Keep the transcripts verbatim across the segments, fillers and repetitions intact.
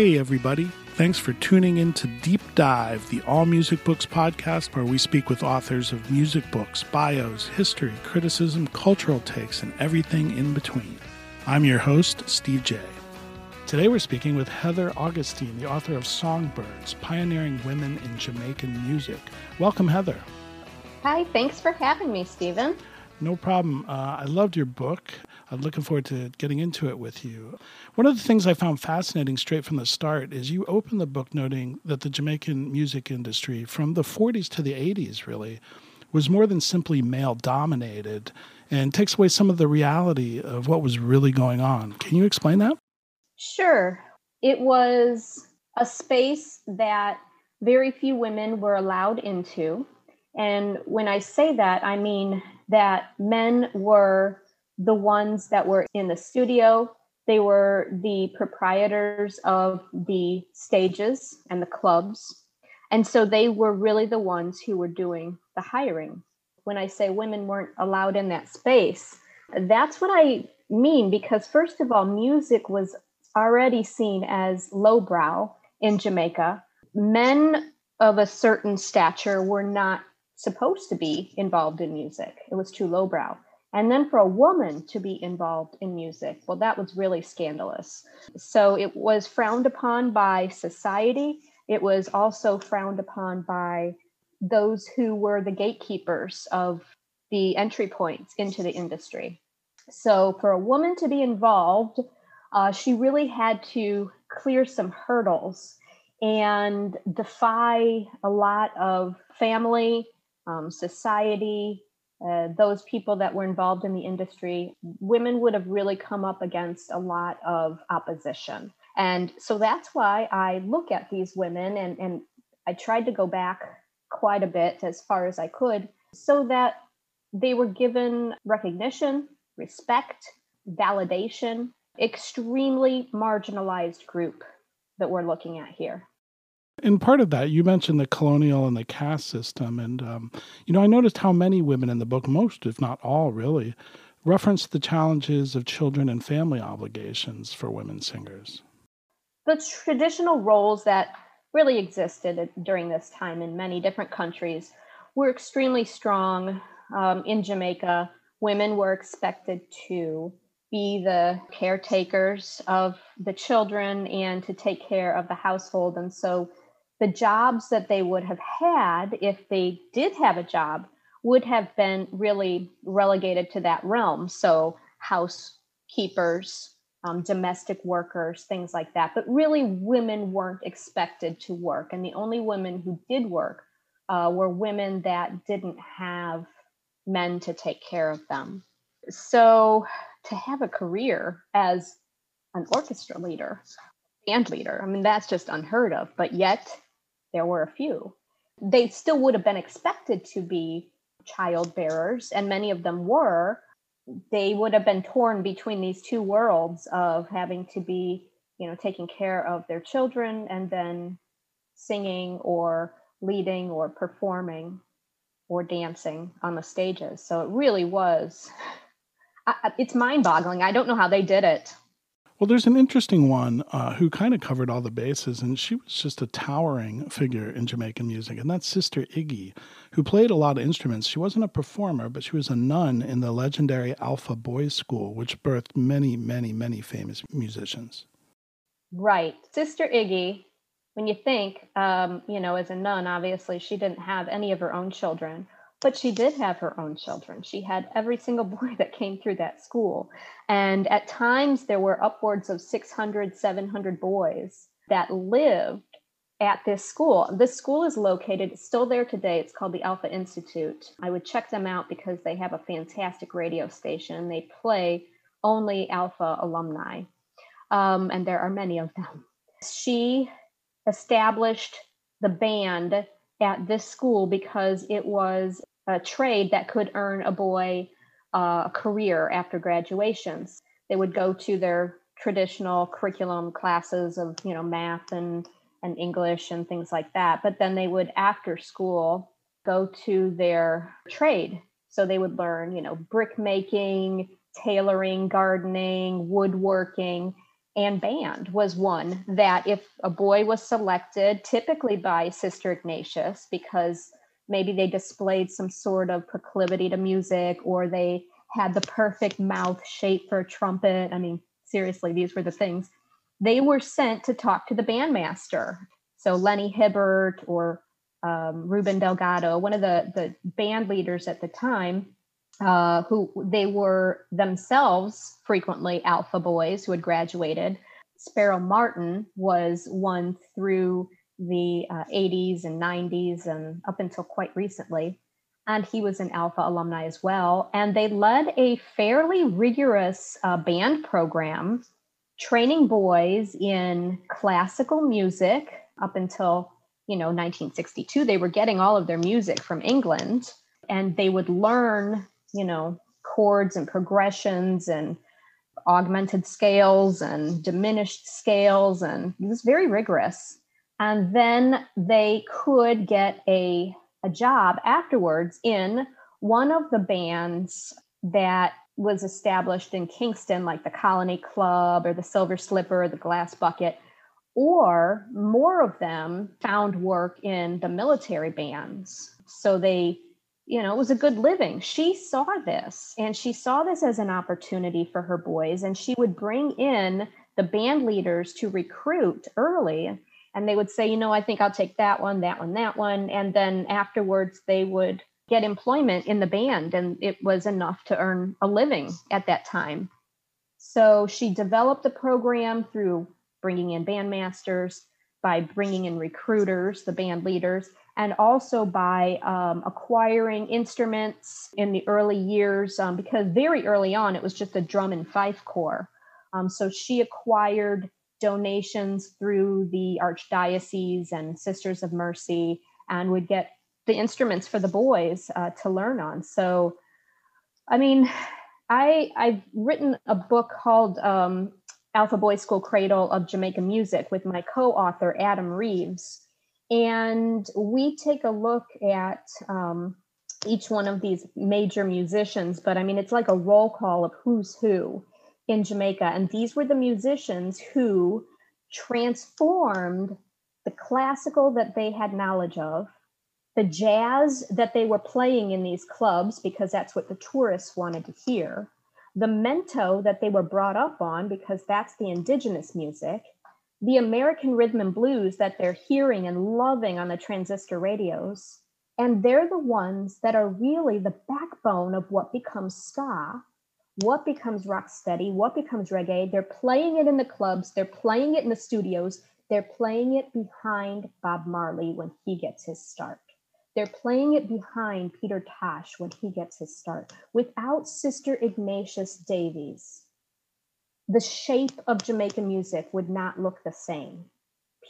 Hey, everybody. Thanks for tuning in to Deep Dive, the All Music Books podcast, where we speak with authors of music books, bios, history, criticism, cultural takes, and everything in between. I'm your host, Steve J. Today we're speaking with Heather Augustine, the author of Songbirds, Pioneering Women in Jamaican Music. Welcome, Heather. Hi, thanks for having me, Stephen. No problem. Uh, I loved your book. I'm looking forward to getting into it with you. One of the things I found fascinating straight from the start is you open the book noting that the Jamaican music industry from the forties to the eighties, really, was more than simply male-dominated and takes away some of the reality of what was really going on. Can you explain that? Sure. It was a space that very few women were allowed into. And when I say that, I mean that men were the ones that were in the studio. They were the proprietors of the stages and the clubs. And so they were really the ones who were doing the hiring. When I say women weren't allowed in that space, that's what I mean, because first of all, music was already seen as lowbrow in Jamaica. Men of a certain stature were not supposed to be involved in music. It was too lowbrow. And then for a woman to be involved in music, well, that was really scandalous. So it was frowned upon by society. It was also frowned upon by those who were the gatekeepers of the entry points into the industry. So for a woman to be involved, uh, she really had to clear some hurdles and defy a lot of family, um, society, Uh, those people that were involved in the industry. Women would have really come up against a lot of opposition. And so that's why I look at these women, and, and I tried to go back quite a bit as far as I could so that they were given recognition, respect, validation, extremely marginalized group that we're looking at here. And part of that, you mentioned the colonial and the caste system. And, um, you know, I noticed how many women in the book, most, if not all, really, referenced the challenges of children and family obligations for women singers. The traditional roles that really existed during this time in many different countries were extremely strong. Um, in Jamaica, women were expected to be the caretakers of the children and to take care of the household. And so the jobs that they would have had, if they did have a job, would have been really relegated to that realm. So housekeepers, um, domestic workers, things like that. But really, women weren't expected to work. And the only women who did work uh, were women that didn't have men to take care of them. So to have a career as an orchestra leader, band leader, I mean, that's just unheard of. But yet there were a few. They still would have been expected to be child bearers, and many of them were. They would have been torn between these two worlds of having to be, you know, taking care of their children and then singing or leading or performing or dancing on the stages. So it really was... it's mind-boggling. I don't know how they did it. Well, there's an interesting one uh, who kind of covered all the bases, and she was just a towering figure in Jamaican music, and that's Sister Iggy, who played a lot of instruments. She wasn't a performer, but she was a nun in the legendary Alpha Boys School, which birthed many, many, many famous musicians. Right. Sister Iggy, when you think, um, you know, as a nun, obviously she didn't have any of her own children. But she did have her own children. She had every single boy that came through that school. And at times there were upwards of six hundred, seven hundred boys that lived at this school. This school is located, it's still there today. It's called the Alpha Institute. I would check them out because they have a fantastic radio station. They play only Alpha alumni. Um, and there are many of them. She established the band at this school because it was a trade that could earn a boy uh, a career after graduations. They would go to their traditional curriculum classes of, you know, math and, and English and things like that. But then they would, after school, go to their trade. So they would learn, you know, brick making, tailoring, gardening, woodworking. and band was one that if a boy was selected, typically by Sister Ignatius, because maybe they displayed some sort of proclivity to music, or they had the perfect mouth shape for a trumpet. I mean, seriously, these were the things. They were sent to talk to the bandmaster. So Lenny Hibbert or um, Ruben Delgado, one of the, the band leaders at the time, uh, who they were themselves frequently alpha boys who had graduated. Sparrow Martin was one through the uh, eighties and nineties and up until quite recently. And he was an Alpha alumni as well. And they led a fairly rigorous uh, band program, training boys in classical music up until, you know, nineteen sixty-two. They were getting all of their music from England, and they would learn, you know, chords and progressions and augmented scales and diminished scales. And it was very rigorous. And then they could get a, a job afterwards in one of the bands that was established in Kingston, like the Colony Club or the Silver Slipper, or the Glass Bucket, or more of them found work in the military bands. So they, you know, it was a good living. She saw this, and she saw this as an opportunity for her boys, and she would bring in the band leaders to recruit early. And they would say, you know, I think I'll take that one, that one, that one. And then afterwards, they would get employment in the band. And it was enough to earn a living at that time. So she developed the program through bringing in bandmasters, by bringing in recruiters, the band leaders, and also by um, acquiring instruments in the early years, um, because very early on, it was just a drum and fife corps. Um, so she acquired donations through the Archdiocese and Sisters of Mercy, and would get the instruments for the boys uh, to learn on. So, I mean, I, I've written a book called um, Alpha Boys School Cradle of Jamaican Music with my co-author, Adam Reeves. And we take a look at um, each one of these major musicians, but I mean, it's like a roll call of who's who in Jamaica. And these were the musicians who transformed the classical that they had knowledge of, the jazz that they were playing in these clubs, because that's what the tourists wanted to hear, the mento that they were brought up on, because that's the indigenous music, the American rhythm and blues that they're hearing and loving on the transistor radios. And they're the ones that are really the backbone of what becomes ska, what becomes rocksteady, what becomes reggae. They're playing it in the clubs, they're playing it in the studios, they're playing it behind Bob Marley when he gets his start. They're playing it behind Peter Tosh when he gets his start. Without Sister Ignatius Davies, the shape of Jamaican music would not look the same,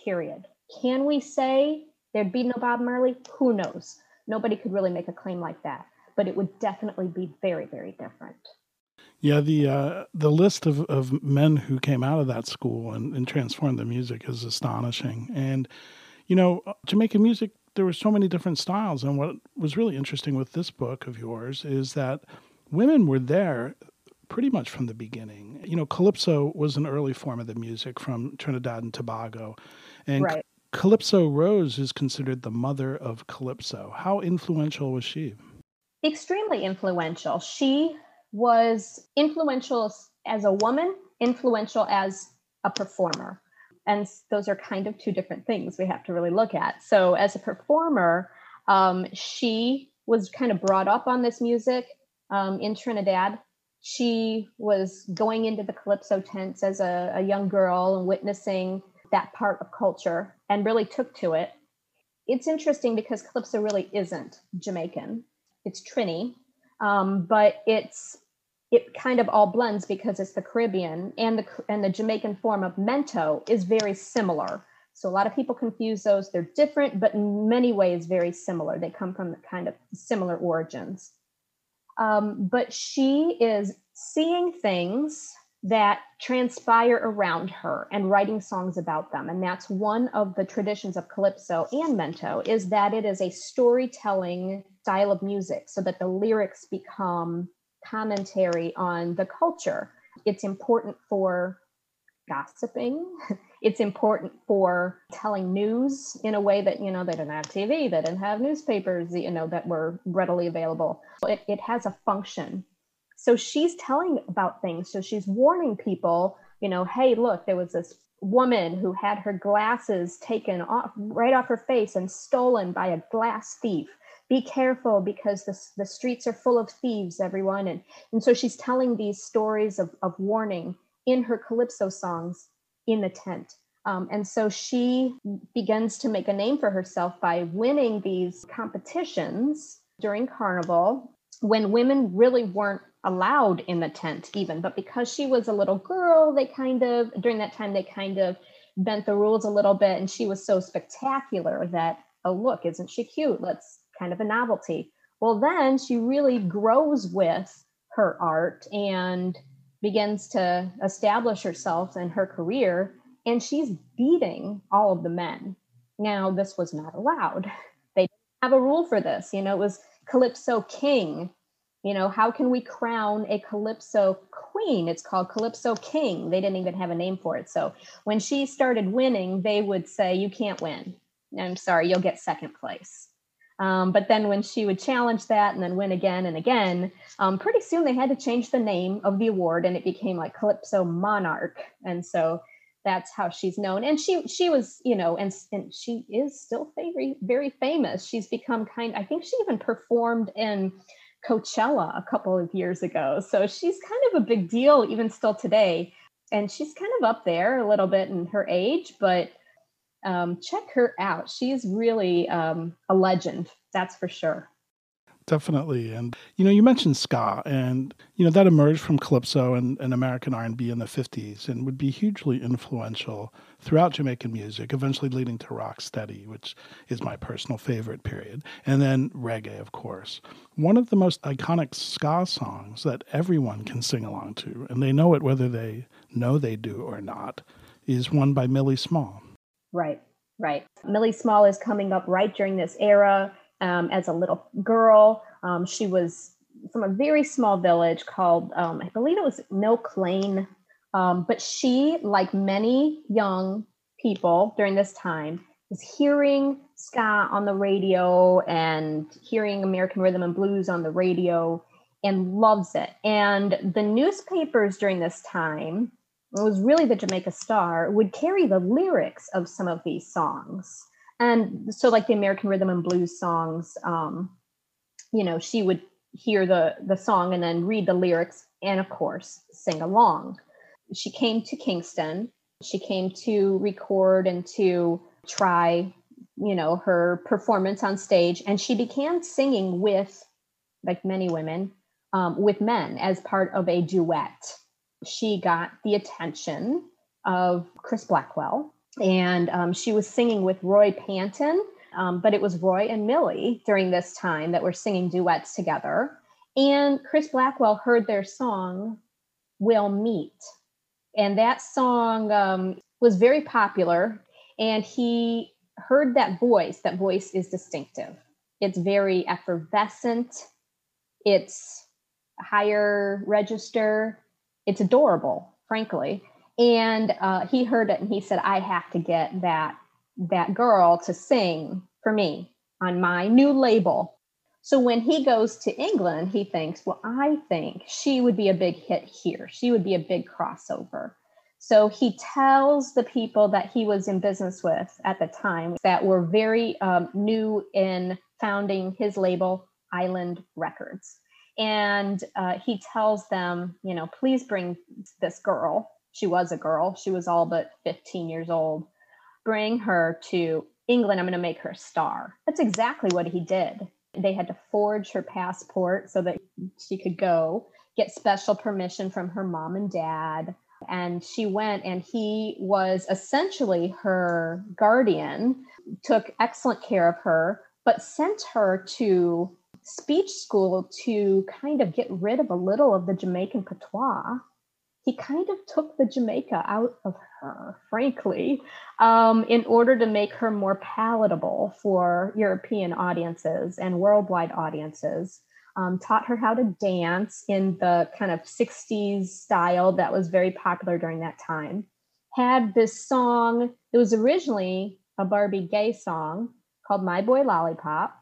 period. Can we say there'd be no Bob Marley? Who knows? Nobody could really make a claim like that, but it would definitely be very, very different. Yeah, the uh, the list of, of men who came out of that school and, and transformed the music is astonishing. And, you know, Jamaican music, there were so many different styles. And what was really interesting with this book of yours is that women were there pretty much from the beginning. You know, Calypso was an early form of the music from Trinidad and Tobago. And right. Calypso Rose is considered the mother of Calypso. How influential was she? Extremely influential. She was influential as a woman, influential as a performer. And those are kind of two different things we have to really look at. So as a performer, um, she was kind of brought up on this music um, in Trinidad. She was going into the Calypso tents as a, a young girl and witnessing that part of culture and really took to it. It's interesting because Calypso really isn't Jamaican. It's Trini. Um, but it's it kind of all blends because it's the Caribbean, and the and the Jamaican form of mento is very similar. So a lot of people confuse those. They're different, but in many ways very similar. They come from the kind of similar origins. Um, but she is seeing things that transpire around her and writing songs about them. And that's one of the traditions of Calypso and mento, is that it is a storytelling style of music, so that the lyrics become commentary on the culture. It's important for gossiping. It's important for telling news in a way that, you know, they didn't have T V, they didn't have newspapers, you know, that were readily available. It, it has a function. So she's telling about things. So she's warning people, you know, hey, look, there was this woman who had her glasses taken off right off her face and stolen by a glass thief. Be careful because the, the streets are full of thieves, everyone. And, and so she's telling these stories of, of warning in her Calypso songs in the tent. Um, and so she begins to make a name for herself by winning these competitions during Carnival when women really weren't allowed in the tent even. But because she was a little girl, they kind of, during that time, they kind of bent the rules a little bit. And she was so spectacular that, oh, look, isn't she cute? Let's kind of a novelty. Well, then she really grows with her art and begins to establish herself and her career, and she's beating all of the men. Now, this was not allowed. They didn't have a rule for this. You know, it was Calypso King. You know, how can we crown a Calypso queen? It's called Calypso King. They didn't even have a name for it. So when she started winning, they would say, you can't win. I'm sorry, you'll get second place. Um, but then when she would challenge that and then win again and again, um, pretty soon they had to change the name of the award and it became like Calypso Monarch. And so that's how she's known. And she she was, you know, and, and she is still very, very famous. She's become kind, I think she even performed in Coachella a couple of years ago. So she's kind of a big deal even still today. And she's kind of up there a little bit in her age, but Um, check her out. She's really um, a legend. That's for sure. Definitely. And, you know, you mentioned ska and, you know, that emerged from Calypso and, and American R and B in the fifties and would be hugely influential throughout Jamaican music, eventually leading to rocksteady, which is my personal favorite period. And then reggae, of course. One of the most iconic ska songs that everyone can sing along to, and they know it whether they know they do or not, is one by Millie Small. Right, right. Millie Small is coming up right during this era um, as a little girl. Um, she was from a very small village called, um, I believe it was Milclane. Um, but she, like many young people during this time, was hearing ska on the radio and hearing American rhythm and blues on the radio and loves it. And the newspapers during this time, it was really the Jamaica Star, would carry the lyrics of some of these songs. And so like the American rhythm and blues songs, um, you know, she would hear the, the song and then read the lyrics and of course, sing along. She came to Kingston. She came to record and to try, you know, her performance on stage. And she began singing with, like many women, um, with men as part of a duet. She got the attention of Chris Blackwell, and um, she was singing with Roy Panton, um, but it was Roy and Millie during this time that were singing duets together. And Chris Blackwell heard their song, We'll Meet. And that song um, was very popular, and he heard that voice. That voice is distinctive. It's very effervescent. It's higher register. It's adorable, frankly. And uh, he heard it and he said, I have to get that, that girl to sing for me on my new label. So when he goes to England, he thinks, well, I think she would be a big hit here. She would be a big crossover. So he tells the people that he was in business with at the time that were very um, new in founding his label, Island Records. And uh, he tells them, you know, please bring this girl. She was a girl. She was all but fifteen years old. Bring her to England. I'm going to make her a star. That's exactly what he did. They had to forge her passport so that she could go get special permission from her mom and dad. And she went, and he was essentially her guardian, took excellent care of her, but sent her to speech school to kind of get rid of a little of the Jamaican patois. He kind of took the Jamaica out of her, frankly, um, in order to make her more palatable for European audiences and worldwide audiences. Um, taught her how to dance in the kind of sixties style that was very popular during that time. had this song. It was originally a Barbie Gay song called My Boy Lollipop.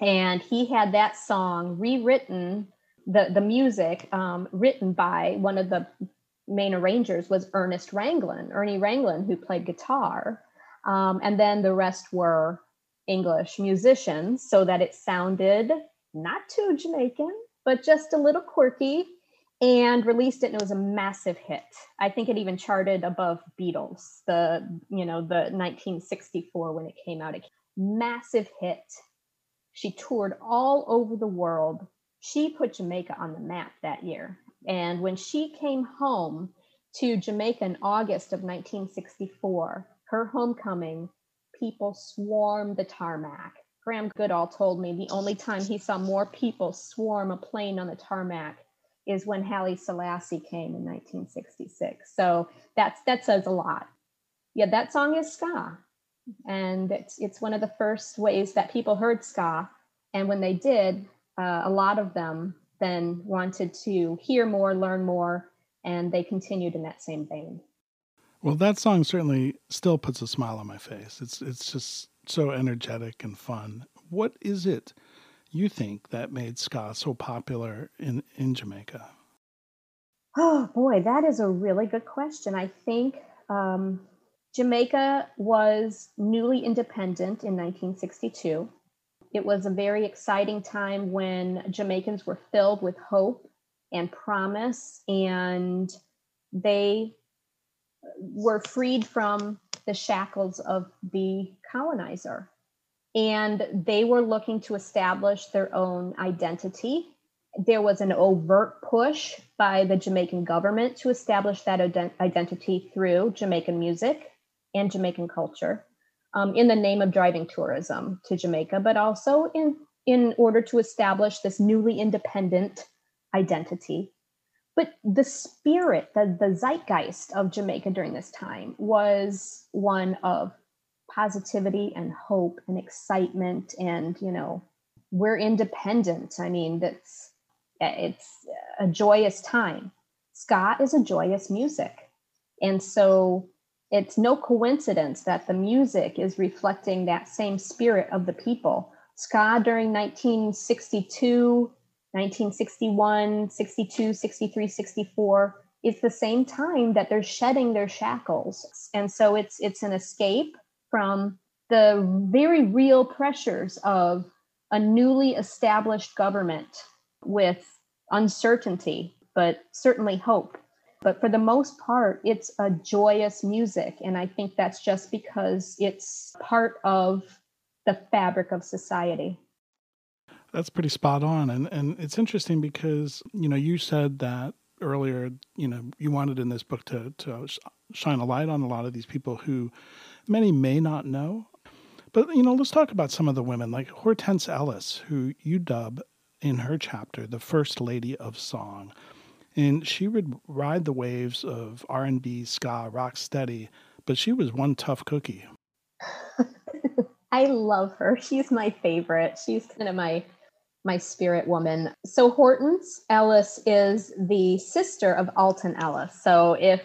And he had that song rewritten, the, the music um, written by one of the main arrangers was Ernest Ranglin, Ernie Ranglin, who played guitar. Um, and then the rest were English musicians, so that it sounded not too Jamaican, but just a little quirky, and released it, and it was a massive hit. I think it even charted above Beatles, the, you know, the nineteen sixty-four when it came out. It came, massive hit. She toured all over the world. She put Jamaica on the map that year. And when she came home to Jamaica in August of nineteen sixty-four, her homecoming, people swarmed the tarmac. Graham Goodall told me the only time he saw more people swarm a plane on the tarmac is when Haile Selassie came in nineteen sixty-six. So that's that says a lot. Yeah, that song is ska. And it's, it's one of the first ways that people heard ska. And when they did, uh, a lot of them then wanted to hear more, learn more, and they continued in that same vein. Well, that song certainly still puts a smile on my face. It's it's just so energetic and fun. What is it you think that made ska so popular in, in Jamaica? Oh, boy, that is a really good question. I think um, Jamaica was newly independent in nineteen sixty-two. It was a very exciting time when Jamaicans were filled with hope and promise, and they were freed from the shackles of the colonizer. And they were looking to establish their own identity. There was an overt push by the Jamaican government to establish that ident- identity through Jamaican music and Jamaican culture. Um, in the name of driving tourism to Jamaica, but also in, in order to establish this newly independent identity. But the spirit, the, the zeitgeist of Jamaica during this time was one of positivity and hope and excitement and, you know, we're independent. I mean, that's, it's a joyous time. Ska is a joyous music. And so it's no coincidence that the music is reflecting that same spirit of the people. Ska during nineteen sixty-two, nineteen sixty-one, sixty-two, sixty-three, sixty-four, it's the same time that they're shedding their shackles. And so it's it's an escape from the very real pressures of a newly established government with uncertainty, but certainly hope. But for the most part, it's a joyous music. And I think that's just because it's part of the fabric of society. That's pretty spot on. And and it's interesting because, you know, you said that earlier, you know, you wanted in this book to, to shine a light on a lot of these people who many may not know. But, you know, let's talk about some of the women, like Hortense Ellis, who you dub in her chapter the First Lady of Song. And she would ride the waves of R and B, ska, rocksteady, but she was one tough cookie. I love her. She's my favorite. She's kind of my, my spirit woman. So Hortense Ellis is the sister of Alton Ellis. So if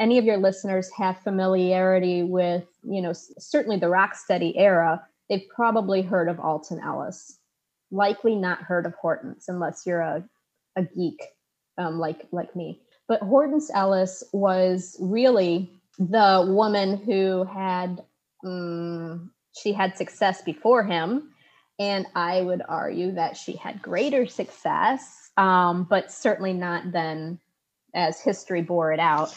any of your listeners have familiarity with, you know, certainly the rocksteady era, they've probably heard of Alton Ellis, likely not heard of Hortense unless you're a, a geek. Um, like like me. But Hortense Ellis was really the woman who had, um, she had success before him. And I would argue that she had greater success, um, but certainly not then as history bore it out.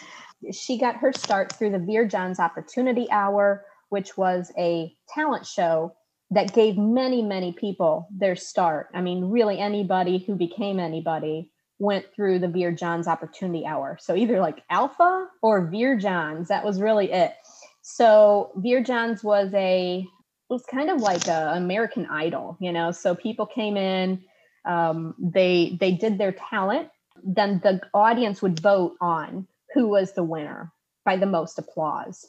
She got her start through the Vere Johns Opportunity Hour, which was a talent show that gave many, many people their start. I mean, really anybody who became anybody went through the Vere Johns Opportunity Hour. So either like Alpha or Vere Johns, that was really it. So Vere Johns was a, it was kind of like a American Idol, you know? So people came in, um, they, they did their talent, then the audience would vote on who was the winner by the most applause.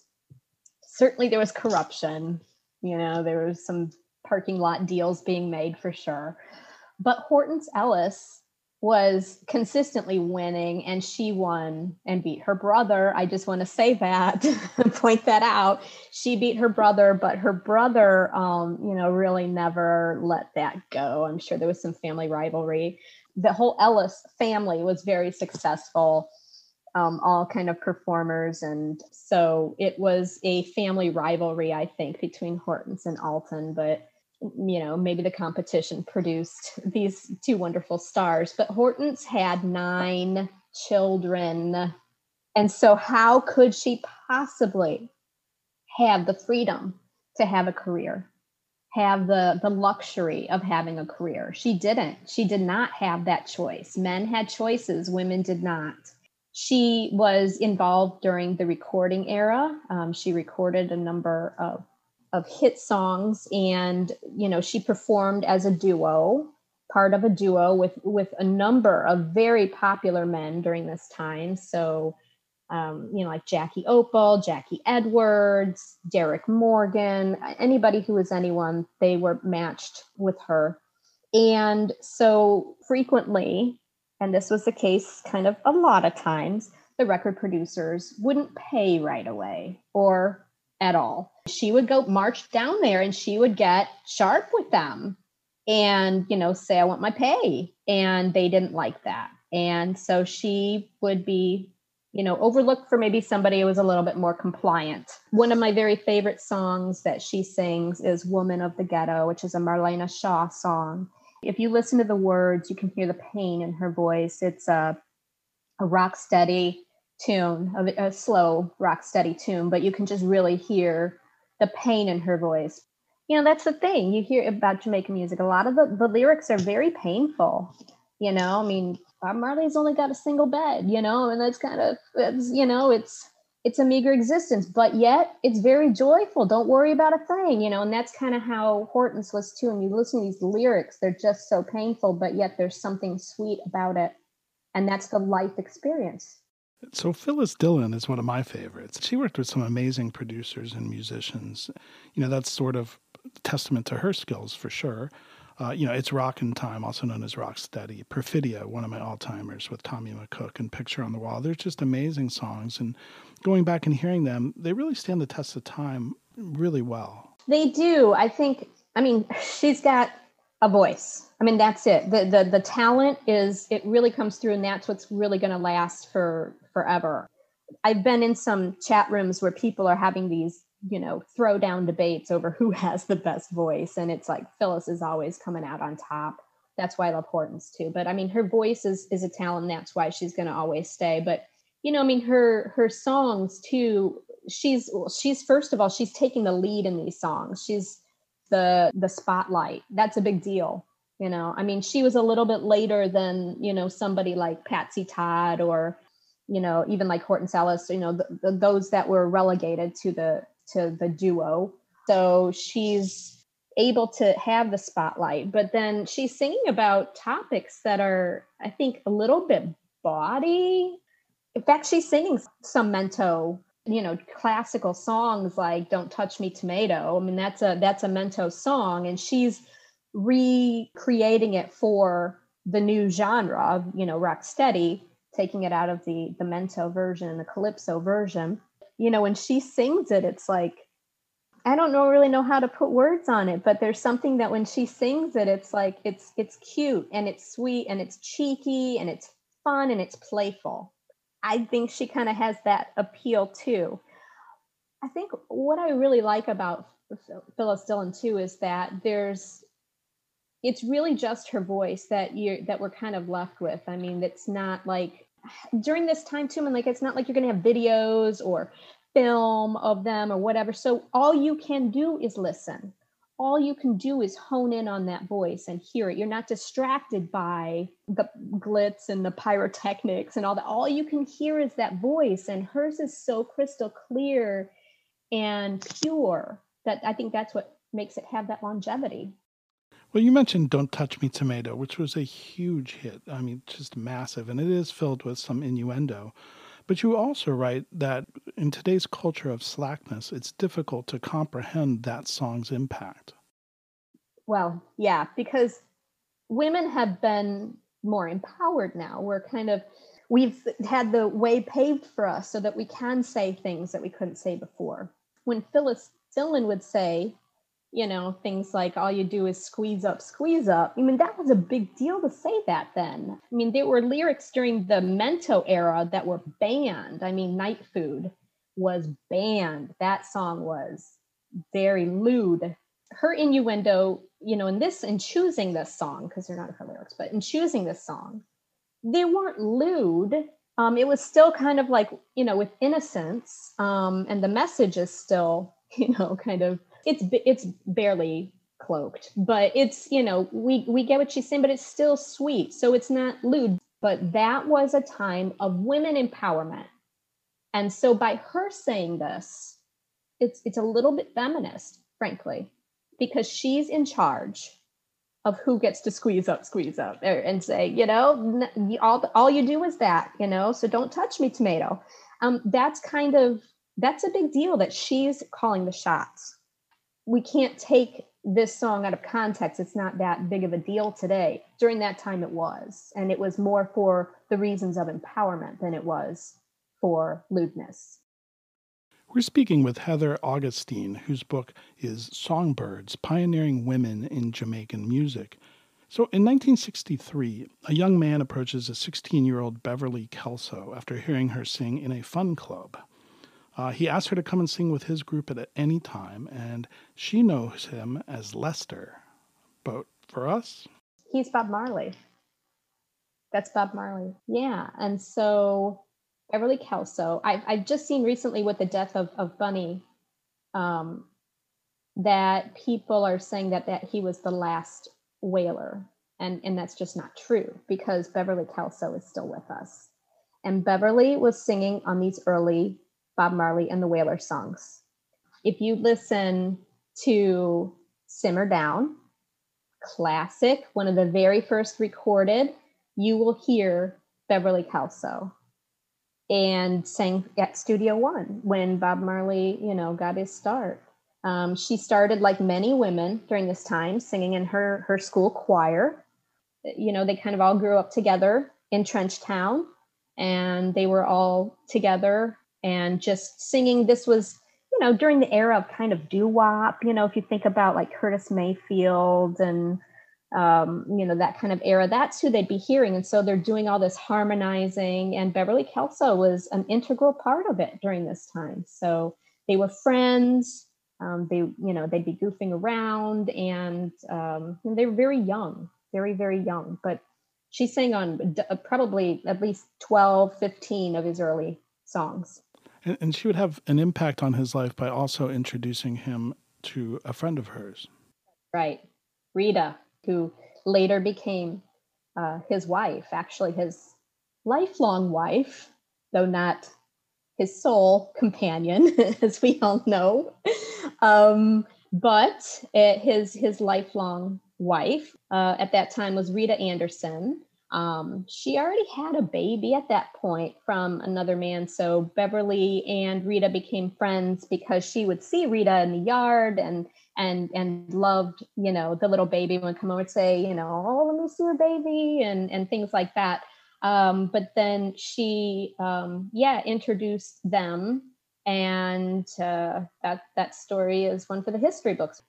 Certainly there was corruption, you know, there was some parking lot deals being made for sure. But Hortense Ellis was consistently winning, and she won and beat her brother. I just want to say that, point that out. She beat her brother, but her brother, um, you know, really never let that go. I'm sure there was some family rivalry. The whole Ellis family was very successful, um, all kind of performers. And so it was a family rivalry, I think, between Hortense and Alton, but you know, maybe the competition produced these two wonderful stars. But Hortense had nine children. And so how could she possibly have the freedom to have a career, have the, the luxury of having a career? She didn't. She did not have that choice. Men had choices. Women did not. She was involved during the recording era. Um, she recorded a number of of hit songs. And, you know, she performed as a duo, part of a duo with, with a number of very popular men during this time. So, um, you know, like Jackie Opal, Jackie Edwards, Derek Morgan, anybody who was anyone, they were matched with her. And so frequently, and this was the case kind of a lot of times, the record producers wouldn't pay right away or at all. She would go march down there and she would get sharp with them and, you know, say, I want my pay. And they didn't like that. And so she would be, you know, overlooked for maybe somebody who was a little bit more compliant. One of my very favorite songs that she sings is Woman of the Ghetto, which is a Marlena Shaw song. If you listen to the words, you can hear the pain in her voice. It's a, a rock steady tune, a, a slow rock steady tune, but you can just really hear the pain in her voice. You know, that's the thing you hear about Jamaican music. A lot of the, the lyrics are very painful. You know, I mean, Bob Marley's only got a single bed, you know, and that's kind of, it's, you know, it's, it's a meager existence, but yet it's very joyful. Don't worry about a thing, you know, and that's kind of how Hortense was too. And you listen to these lyrics, they're just so painful, but yet there's something sweet about it. And that's the life experience. So Phyllis Dillon is one of my favorites. She worked with some amazing producers and musicians. You know, that's sort of a testament to her skills for sure. Uh, you know, It's Rockin' Time, also known as Rocksteady, Perfidia, one of my all-timers with Tommy McCook, and Picture on the Wall. They're just amazing songs. And going back and hearing them, they really stand the test of time really well. They do. I think, I mean, she's got a voice. I mean, that's it. The, the, the talent is, it really comes through, and that's what's really going to last for forever. I've been in some chat rooms where people are having these, you know, throw down debates over who has the best voice. And it's like, Phyllis is always coming out on top. That's why I love Hortense too. But I mean, her voice is, is a talent. That's why she's going to always stay. But, you know, I mean, her, her songs too, she's, she's, first of all, she's taking the lead in these songs. She's, the the spotlight. That's a big deal. You know, I mean, she was a little bit later than, you know, somebody like Patsy Todd or, you know, even like Hortense Ellis, you know, the, the, those that were relegated to the, to the duo. So she's able to have the spotlight, but then she's singing about topics that are, I think, a little bit bawdy. In fact, she's singing some mento you know, classical songs like Don't Touch Me Tomato. I mean, that's a, that's a mento song, and she's recreating it for the new genre of, you know, rocksteady, taking it out of the, the mento version and the Calypso version. You know, when she sings it, it's like, I don't know, really know how to put words on it, but there's something that when she sings it, it's like, it's, it's cute and it's sweet and it's cheeky and it's fun and it's playful. I think she kind of has that appeal too. I think what I really like about Phyllis Dillon too is that there's, it's really just her voice that you that we're kind of left with. I mean, it's not like during this time too, and like it's not like you're going to have videos or film of them or whatever. So all you can do is listen. All you can do is hone in on that voice and hear it. You're not distracted by the glitz and the pyrotechnics and all that. All you can hear is that voice, and hers is so crystal clear and pure that I think that's what makes it have that longevity. Well, you mentioned Don't Touch Me Tomato, which was a huge hit. I mean, just massive, and it is filled with some innuendo. But you also write that in today's culture of slackness, it's difficult to comprehend that song's impact. Well, yeah, because women have been more empowered now. We're kind of, we've had the way paved for us so that we can say things that we couldn't say before. When Phyllis Dillon would say, you know, things like all you do is squeeze up, squeeze up. I mean, that was a big deal to say that then. I mean, there were lyrics during the Mento era that were banned. I mean, Night Food was banned. That song was very lewd. Her innuendo, you know, in this, in choosing this song, because they're not her lyrics, but in choosing this song, they weren't lewd. Um, it was still kind of like, you know, with innocence, um, and the message is still, you know, kind of, it's it's barely cloaked, but it's, you know, we, we get what she's saying, but it's still sweet. So it's not lewd, but that was a time of women empowerment. And so by her saying this, it's it's a little bit feminist, frankly, because she's in charge of who gets to squeeze up, squeeze up and say, you know, all, all you do is that, you know, so don't touch me, tomato. Um, that's kind of, that's a big deal that she's calling the shots. We can't take this song out of context. It's not that big of a deal today. During that time it was, and it was more for the reasons of empowerment than it was for lewdness. We're speaking with Heather Augustine, whose book is Songbirds, Pioneering Women in Jamaican Music. So in nineteen sixty-three, a young man approaches a sixteen-year-old Beverly Kelso after hearing her sing in a fun club. Uh, he asks her to come and sing with his group at any time, and she knows him as Lester. But for us? He's Bob Marley. That's Bob Marley. Yeah, and so Beverly Kelso, I've, I've just seen recently with the death of, of Bunny, um, that people are saying that, that he was the last Wailer, and, and that's just not true, because Beverly Kelso is still with us. And Beverly was singing on these early Bob Marley and the Wailer songs. If you listen to Simmer Down, classic, one of the very first recorded, you will hear Beverly Kelso. And sang at Studio One when Bob Marley, you know, got his start. Um, she started, like many women during this time, singing in her her school choir. You know, they kind of all grew up together in Trenchtown, and they were all together and just singing. This was, you know, during the era of kind of doo-wop. You know, if you think about like Curtis Mayfield and um, you know, that kind of era, that's who they'd be hearing. And so they're doing all this harmonizing, and Beverly Kelso was an integral part of it during this time. So they were friends. Um, they, you know, they'd be goofing around, and, um, and they were very young, very, very young, but she sang on d- probably at least twelve, fifteen of his early songs. And, and she would have an impact on his life by also introducing him to a friend of hers. Right. Rita, who later became uh, his wife, actually his lifelong wife, though not his sole companion, as we all know, um, but it, his his lifelong wife uh, at that time was Rita Anderson. Um, she already had a baby at that point from another man, so Beverly and Rita became friends because she would see Rita in the yard and and and loved, you know, the little baby would come over and say, you know, oh, let me see your baby, and, and things like that. Um, but then she, um, yeah, introduced them, and uh, that, that story is one for the history books.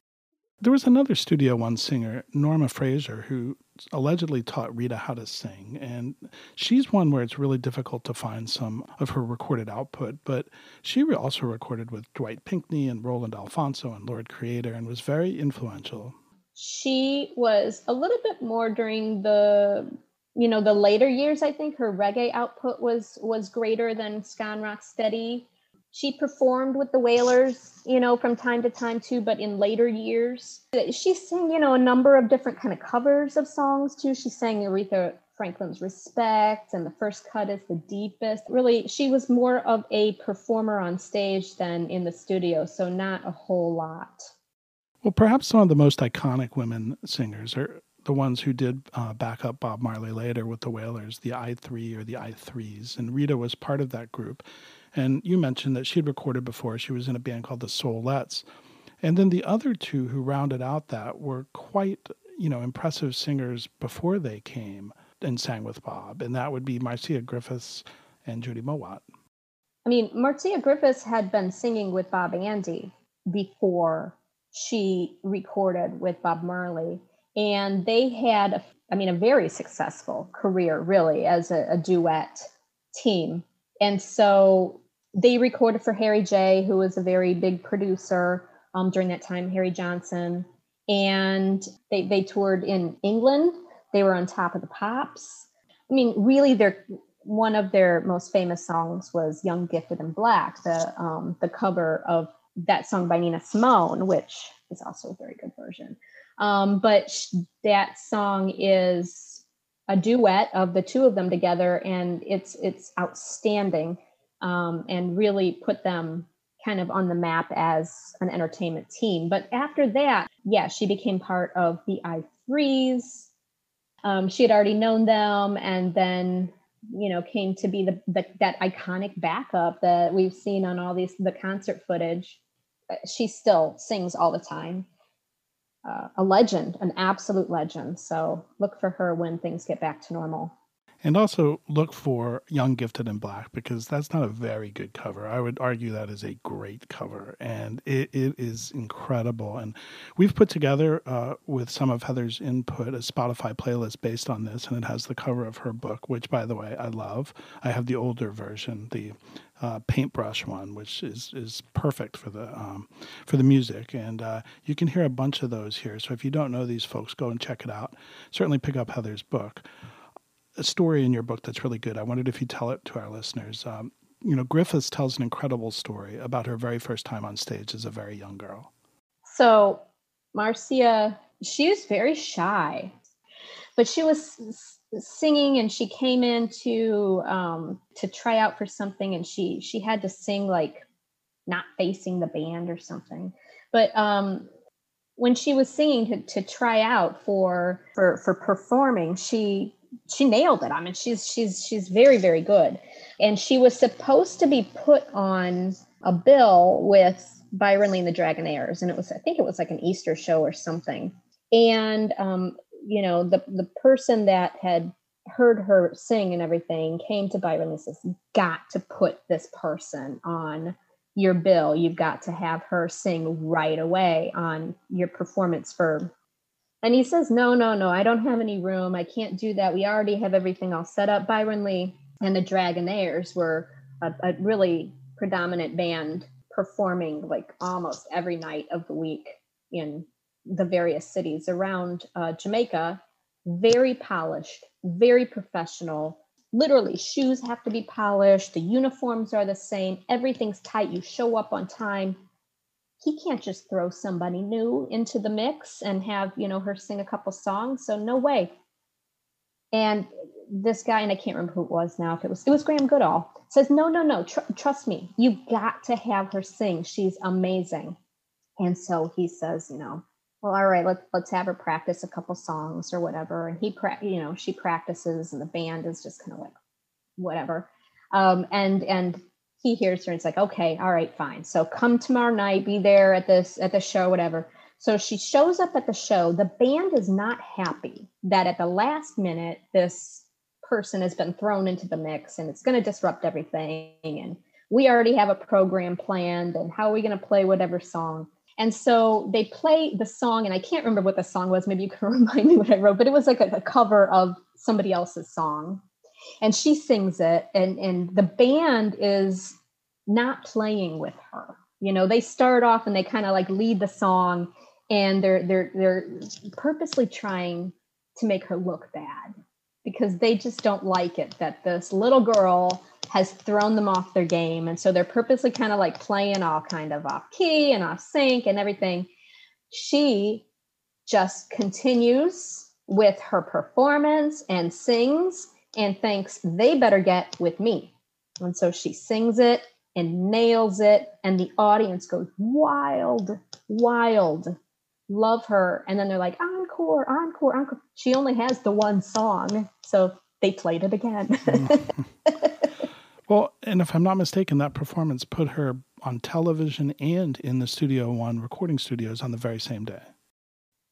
There was another Studio One singer, Norma Fraser, who allegedly taught Rita how to sing, and she's one where it's really difficult to find some of her recorded output, but she also recorded with Dwight Pinkney and Roland Alfonso and Lord Creator and was very influential. She was a little bit more during the, you know, the later years, I think. Her reggae output was was greater than ska and rocksteady. She performed with the Wailers, you know, from time to time too, but in later years. She sang, you know, a number of different kind of covers of songs too. She sang Aretha Franklin's Respect and The First Cut is the Deepest. Really, she was more of a performer on stage than in the studio, so not a whole lot. Well, perhaps some of the most iconic women singers are the ones who did uh, back up Bob Marley later with the Wailers, the I three or the I-Threes, and Rita was part of that group. And you mentioned that she'd recorded before. She was in a band called the Soulettes. And then the other two who rounded out that were quite, you know, impressive singers before they came. and sang with Bob. And that would be Marcia Griffiths and Judy Mowat. I mean, Marcia Griffiths had been singing with Bob Andy before she recorded with Bob Marley. And they had, a, I mean, a very successful career, really, as a, a duet team. And so they recorded for Harry J., who was a very big producer um, during that time, Harry Johnson. And they, they toured in England. They were on Top of the Pops. I mean, really, their one of their most famous songs was Young, Gifted, and Black, the um, the cover of that song by Nina Simone, which is also a very good version. Um, but sh- that song is a duet of the two of them together, and it's it's outstanding um, and really put them kind of on the map as an entertainment team. But after that, yeah, she became part of the I-Threes. Um, she had already known them, and then, you know, came to be the, the that iconic backup that we've seen on all these, the concert footage. She still sings all the time. Uh, a legend, an absolute legend. So look for her when things get back to normal. And also look for Young, Gifted, and Black, because that's not a very good cover. I would argue that is a great cover, and it, it is incredible. And we've put together, uh, with some of Heather's input, a Spotify playlist based on this, and it has the cover of her book, which, by the way, I love. I have the older version, the uh, paintbrush one, which is, is perfect for the um, for the music. And uh, you can hear a bunch of those here. So if you don't know these folks, go and check it out. Certainly pick up Heather's book. A story in your book that's really good. I wondered if you tell it to our listeners. Um, you know, Griffiths tells an incredible story about her very first time on stage as a very young girl. So Marcia, she was very shy, but she was singing, and she came in to, um, to try out for something, and she, she had to sing like Not Facing the Band or something. But, um, when she was singing to, to try out for, for, for performing, she, She nailed it. I mean, she's she's she's very, very good. And she was supposed to be put on a bill with Byron Lee and the Dragonaires. And it was, I think it was like an Easter show or something. And, um, you know, the, the person that had heard her sing and everything came to Byron and says, "You've got to put this person on your bill. You've got to have her sing right away on your performance for..." And he says, no, no, no, I don't have any room. I can't do that. We already have everything all set up. Byron Lee and the Dragonaires were a, a really predominant band performing like almost every night of the week in the various cities around uh, Jamaica. Very polished, very professional. Literally, shoes have to be polished. The uniforms are the same. Everything's tight. You show up on time. He can't just throw somebody new into the mix and have, you know, her sing a couple songs. So no way. And this guy, and I can't remember who it was now, if it was, it was Graham Goodall, says, no, no, no, tr- trust me. You've got to have her sing. She's amazing. And so he says, you know, well, all right, let's, let's have her practice a couple songs or whatever. And he, pra- you know, she practices, and the band is just kind of like, whatever. Um, and, and, he hears her and it's like, okay, all right, fine. So come tomorrow night, be there at this, at the show, whatever. So she shows up at the show. The band is not happy that at the last minute, this person has been thrown into the mix and it's going to disrupt everything. And we already have a program planned, and how are we going to play whatever song? And so they play the song, and I can't remember what the song was. Maybe you can remind me what I wrote, but it was like a, a cover of somebody else's song. And she sings it, and, and the band is not playing with her. You know, they start off and they kind of like lead the song, and they're they're they're purposely trying to make her look bad because they just don't like it that this little girl has thrown them off their game. And so they're purposely kind of like playing all kind of off key and off sync and everything. She just continues with her performance and sings and thinks they better get with me. And so she sings it and nails it, and the audience goes wild, wild, love her. And then they're like, encore, encore, encore. She only has the one song, so they played it again. Well, and if I'm not mistaken, that performance put her on television and in the Studio One recording studios on the very same day.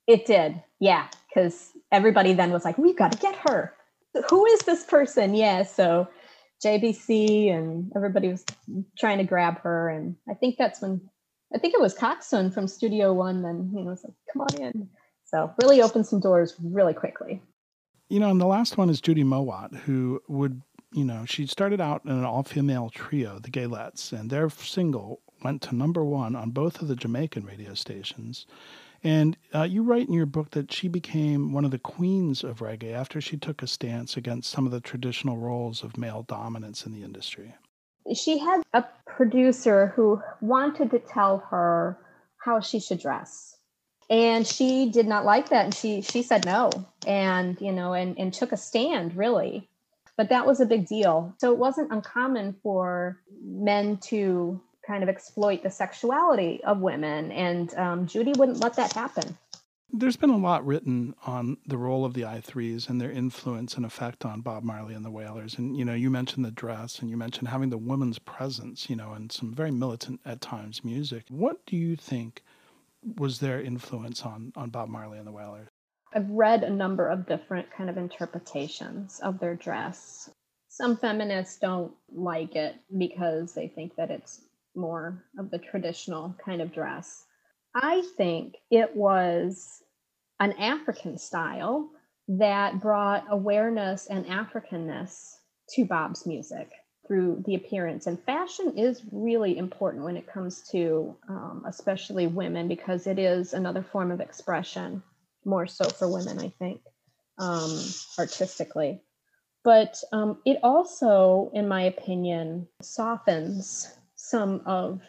It did, yeah, because everybody then was like, we've got to get her. who is this person? Yeah. So J B C and everybody was trying to grab her. And I think that's when, I think it was Coxon from Studio One. Then, you know, it's like, come on in. So really opened some doors really quickly. You know, and the last one is Judy Mowat, who would, you know, she started out in an all-female trio, the Gaylettes, and their single went to number one on both of the Jamaican radio stations. And uh, you write in your book that she became one of the queens of reggae after she took a stance against some of the traditional roles of male dominance in the industry. She had a producer who wanted to tell her how she should dress. And she did not like that. And she she said no and, you know, and, and took a stand, really. But that was a big deal. So it wasn't uncommon for men to kind of exploit the sexuality of women. And um, Judy wouldn't let that happen. There's been a lot written on the role of the I-Threes and their influence and effect on Bob Marley and the Wailers. And, you know, you mentioned the dress and you mentioned having the woman's presence, you know, and some very militant at times music. What do you think was their influence on, on Bob Marley and the Wailers? I've read a number of different kind of interpretations of their dress. Some feminists don't like it because they think that it's more of the traditional kind of dress. I think it was an African style that brought awareness and Africanness to Bob's music through the appearance. And fashion is really important when it comes to um, especially women, because it is another form of expression, more so for women, I think, um, artistically. But um, it also, in my opinion, softens some of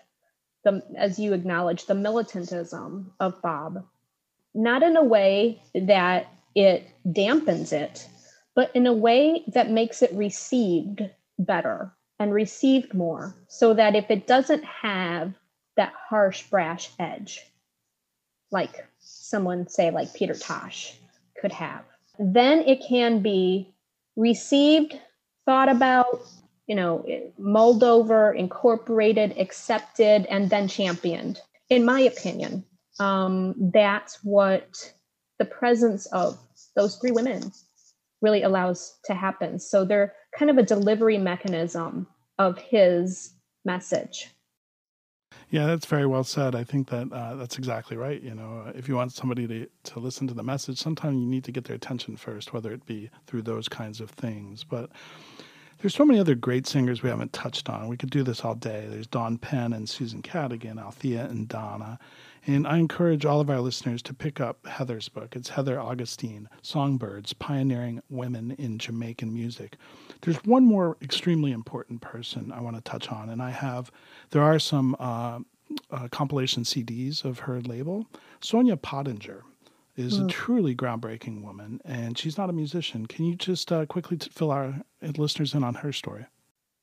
the, as you acknowledge, the militantism of Bob, not in a way that it dampens it, but in a way that makes it received better and received more, so that if it doesn't have that harsh, brash edge, like someone say like Peter Tosh could have, then it can be received, thought about, you know, mulled over, incorporated, accepted, and then championed. In my opinion, um, that's what the presence of those three women really allows to happen. So they're kind of a delivery mechanism of his message. Yeah, that's very well said. I think that uh, that's exactly right. You know, if you want somebody to, to listen to the message, sometimes you need to get their attention first, whether it be through those kinds of things. But there's so many other great singers we haven't touched on. We could do this all day. There's Dawn Penn and Susan Cadigan, Althea and Donna. And I encourage all of our listeners to pick up Heather's book. It's Heather Augustine, Songbirds, Pioneering Women in Jamaican Music. There's one more extremely important person I want to touch on, and I have, there are some uh, uh, compilation C Ds of her label. Sonia Pottinger is a truly groundbreaking woman, and she's not a musician. Can you just uh, quickly t- fill our listeners in on her story?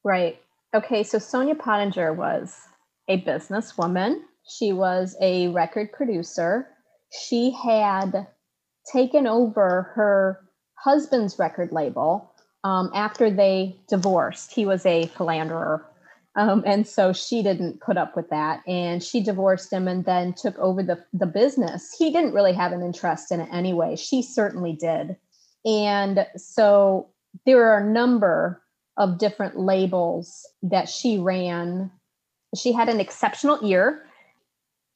Right. Okay, so Sonia Pottinger was a businesswoman. She was a record producer. She had taken over her husband's record label um, after they divorced. He was a philanderer. Um, and so she didn't put up with that, and she divorced him and then took over the, the business. He didn't really have an interest in it anyway. She certainly did. And so there are a number of different labels that she ran. She had an exceptional ear.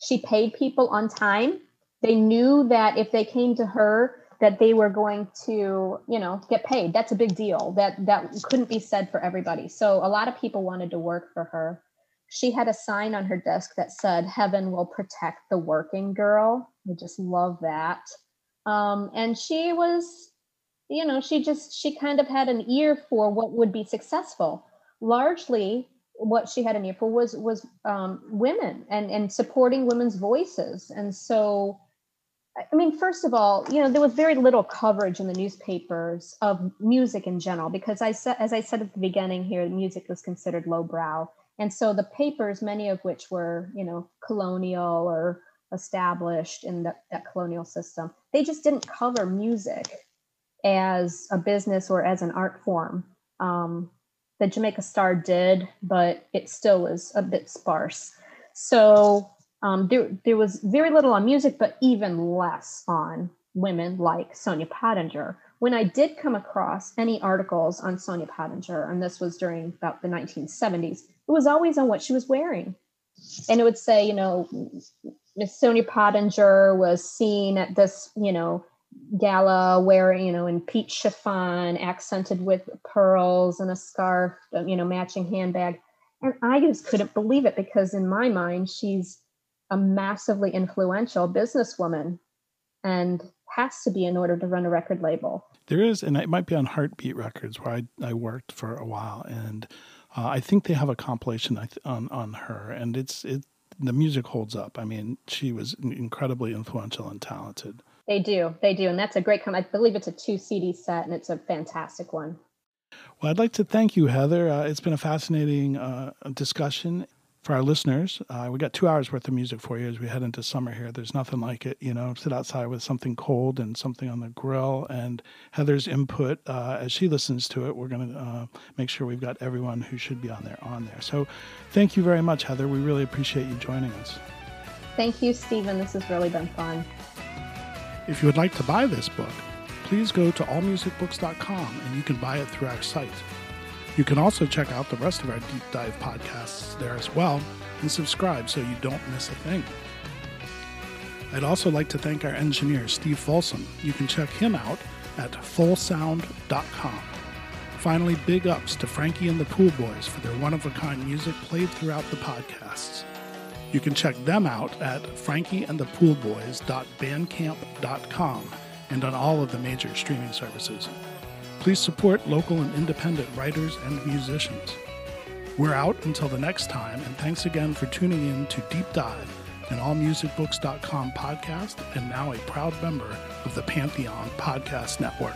She paid people on time. They knew that if they came to her, that they were going to, you know, get paid. That's a big deal. That that couldn't be said for everybody. So a lot of people wanted to work for her. She had a sign on her desk that said, "Heaven will protect the working girl." I just love that. Um, and she was, you know, she just, she kind of had an ear for what would be successful. Largely what she had an ear for was, was um, women and, and supporting women's voices. And so, I mean, first of all, you know, there was very little coverage in the newspapers of music in general, because I said, as I said at the beginning here, music was considered lowbrow. And so the papers, many of which were, you know, colonial or established in the, that colonial system, they just didn't cover music as a business or as an art form. Um, the Jamaica Star did, but it still was a bit sparse. So Um, there, there was very little on music, but even less on women like Sonia Pottinger, when I did come across any articles on Sonia Pottinger, and this was during about the nineteen seventies, it was always on what she was wearing. And it would say, you know, Miss Sonia Pottinger was seen at this, you know, gala wearing, you know, in peach chiffon, accented with pearls and a scarf, you know, matching handbag. And I just couldn't believe it, because in my mind, she's a massively influential businesswoman and has to be in order to run a record label. There is, and it might be on Heartbeat Records, where I, I worked for a while. And uh, I think they have a compilation on, on her, and it's it the music holds up. I mean, she was incredibly influential and talented. They do. They do. And that's a great comment. I believe it's a two C D set, and it's a fantastic one. Well, I'd like to thank you, Heather. Uh, it's been a fascinating uh, discussion for our listeners. Uh, we got two hours worth of music for you as we head into summer here. There's nothing like it, you know, sit outside with something cold and something on the grill. And Heather's input, uh, as she listens to it, we're going to uh, make sure we've got everyone who should be on there on there. So thank you very much, Heather. We really appreciate you joining us. Thank you, Stephen. This has really been fun. If you would like to buy this book, please go to all music books dot com and you can buy it through our site. You can also check out the rest of our Deep Dive podcasts there as well, and subscribe so you don't miss a thing. I'd also like to thank our engineer, Steve Folsom. You can check him out at full sound dot com. Finally, big ups to Frankie and the Pool Boys for their one-of-a-kind music played throughout the podcasts. You can check them out at frankie and the pool boys dot bandcamp dot com and on all of the major streaming services. Please support local and independent writers and musicians. We're out until the next time, and thanks again for tuning in to Deep Dive, an all music books dot com podcast, and now a proud member of the Pantheon Podcast Network.